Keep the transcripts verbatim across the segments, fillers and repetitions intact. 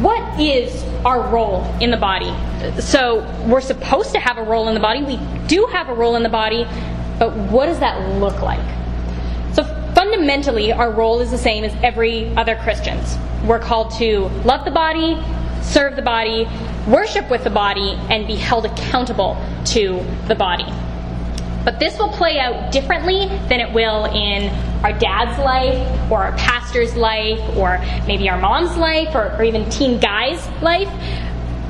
What is our role in the body? So we're supposed to have a role in the body. We do have a role in the body, but what does that look like? So fundamentally, our role is the same as every other Christian's. We're called to love the body, serve the body, worship with the body, and be held accountable to the body. But this will play out differently than it will in our dad's life, or our pastor's life, or maybe our mom's life, or, or even teen guy's life.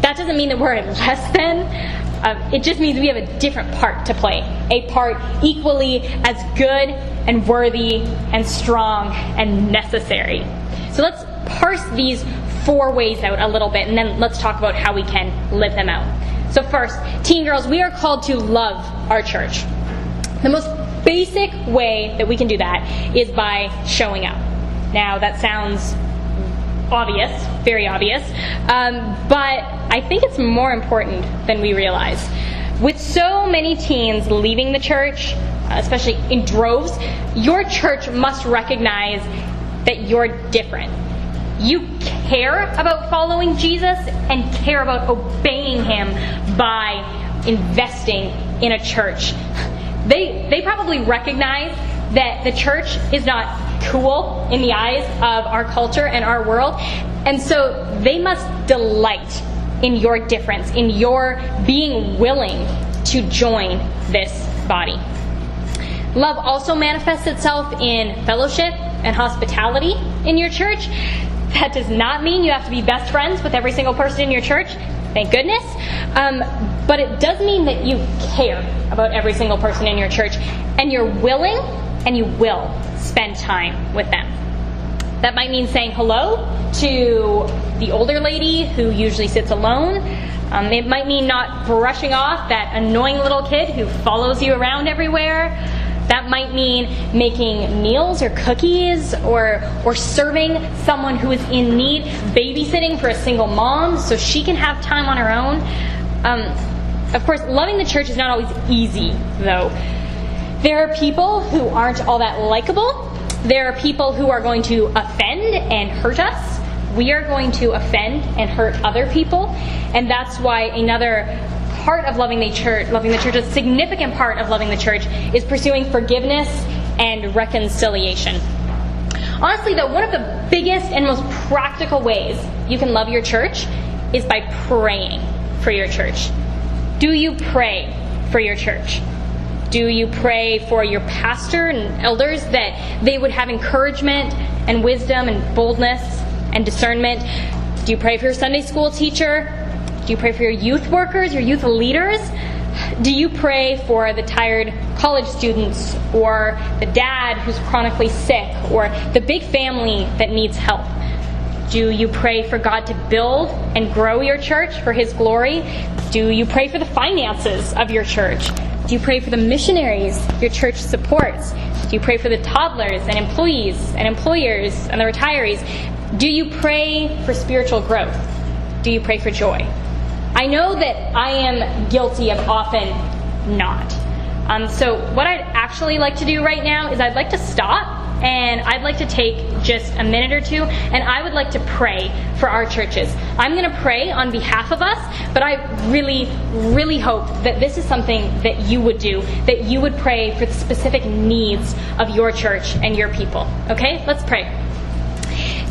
That doesn't mean that we're less than. Um, it just means we have a different part to play. A part equally as good and worthy and strong and necessary. So let's parse these four ways out a little bit, and then let's talk about how we can live them out. So first, teen girls, we are called to love our church. The most basic way that we can do that is by showing up. Now, that sounds obvious, very obvious, um, but I think it's more important than we realize. With so many teens leaving the church, especially in droves, your church must recognize that you're different. You care about following Jesus and care about obeying him by investing in a church. They they probably recognize that the church is not cool in the eyes of our culture and our world. And so they must delight in your difference, in your being willing to join this body. Love also manifests itself in fellowship and hospitality in your church. That does not mean you have to be best friends with every single person in your church, thank goodness. Um, but it does mean that you care about every single person in your church, and you're willing and you will spend time with them. That might mean saying hello to the older lady who usually sits alone. Um, it might mean not brushing off that annoying little kid who follows you around everywhere. That might mean making meals or cookies or or serving someone who is in need, babysitting for a single mom so she can have time on her own. Um, of course, loving the church is not always easy, though. There are people who aren't all that likable. There are people who are going to offend and hurt us. We are going to offend and hurt other people, and that's why another part of loving the church, loving the church, a significant part of loving the church is pursuing forgiveness and reconciliation. Honestly, though, one of the biggest and most practical ways you can love your church is by praying for your church. Do you pray for your church? Do you pray for your pastor and elders that they would have encouragement and wisdom and boldness and discernment? Do you pray for your Sunday school teacher? Do you pray for your youth workers, your youth leaders? Do you pray for the tired college students or the dad who's chronically sick or the big family that needs help? Do you pray for God to build and grow your church for his glory? Do you pray for the finances of your church? Do you pray for the missionaries your church supports? Do you pray for the toddlers and employees and employers and the retirees? Do you pray for spiritual growth? Do you pray for joy? I know that I am guilty of often not. Um, so what I'd actually like to do right now is I'd like to stop and I'd like to take just a minute or two and I would like to pray for our churches. I'm going to pray on behalf of us, but I really, really hope that this is something that you would do, that you would pray for the specific needs of your church and your people. Okay, let's pray.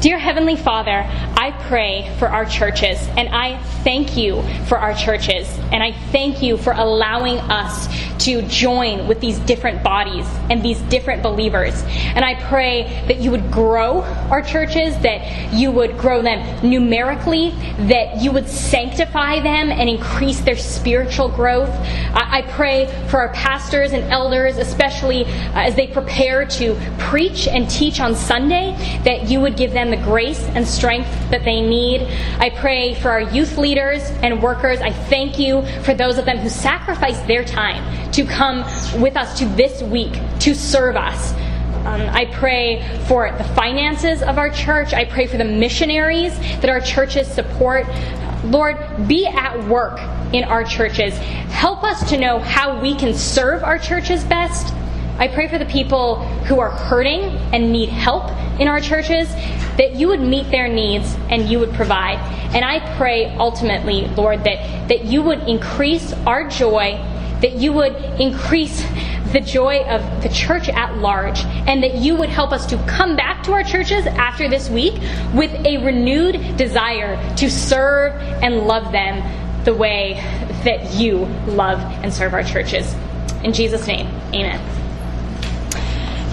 Dear Heavenly Father, I pray for our churches, and I thank you for our churches, and I thank you for allowing us to join with these different bodies and these different believers. And I pray that you would grow our churches, that you would grow them numerically, that you would sanctify them and increase their spiritual growth. I pray for our pastors and elders, especially as they prepare to preach and teach on Sunday, that you would give them the grace and strength that they need. I pray for our youth leaders and workers. I thank you for those of them who sacrificed their time to come with us to this week to serve us. Um, I pray for the finances of our church. I pray for the missionaries that our churches support. Lord, be at work in our churches. Help us to know how we can serve our churches best. I pray for the people who are hurting and need help in our churches, that you would meet their needs and you would provide. And I pray ultimately, Lord, that, that you would increase our joy, that you would increase the joy of the church at large, and that you would help us to come back to our churches after this week with a renewed desire to serve and love them the way that you love and serve our churches. In Jesus' name, amen.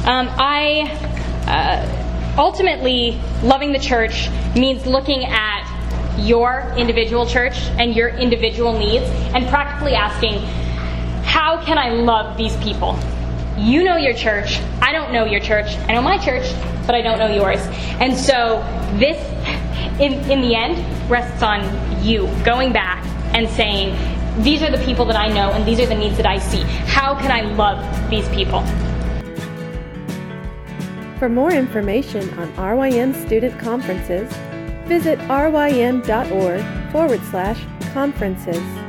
Um, I, uh, ultimately, loving the church means looking at your individual church and your individual needs and practically asking, how can I love these people? You know your church. I don't know your church. I know my church, but I don't know yours. And so this, in, in the end, rests on you going back and saying, these are the people that I know and these are the needs that I see. How can I love these people? For more information on R Y M student conferences, visit R Y M dot org forward slash conferences.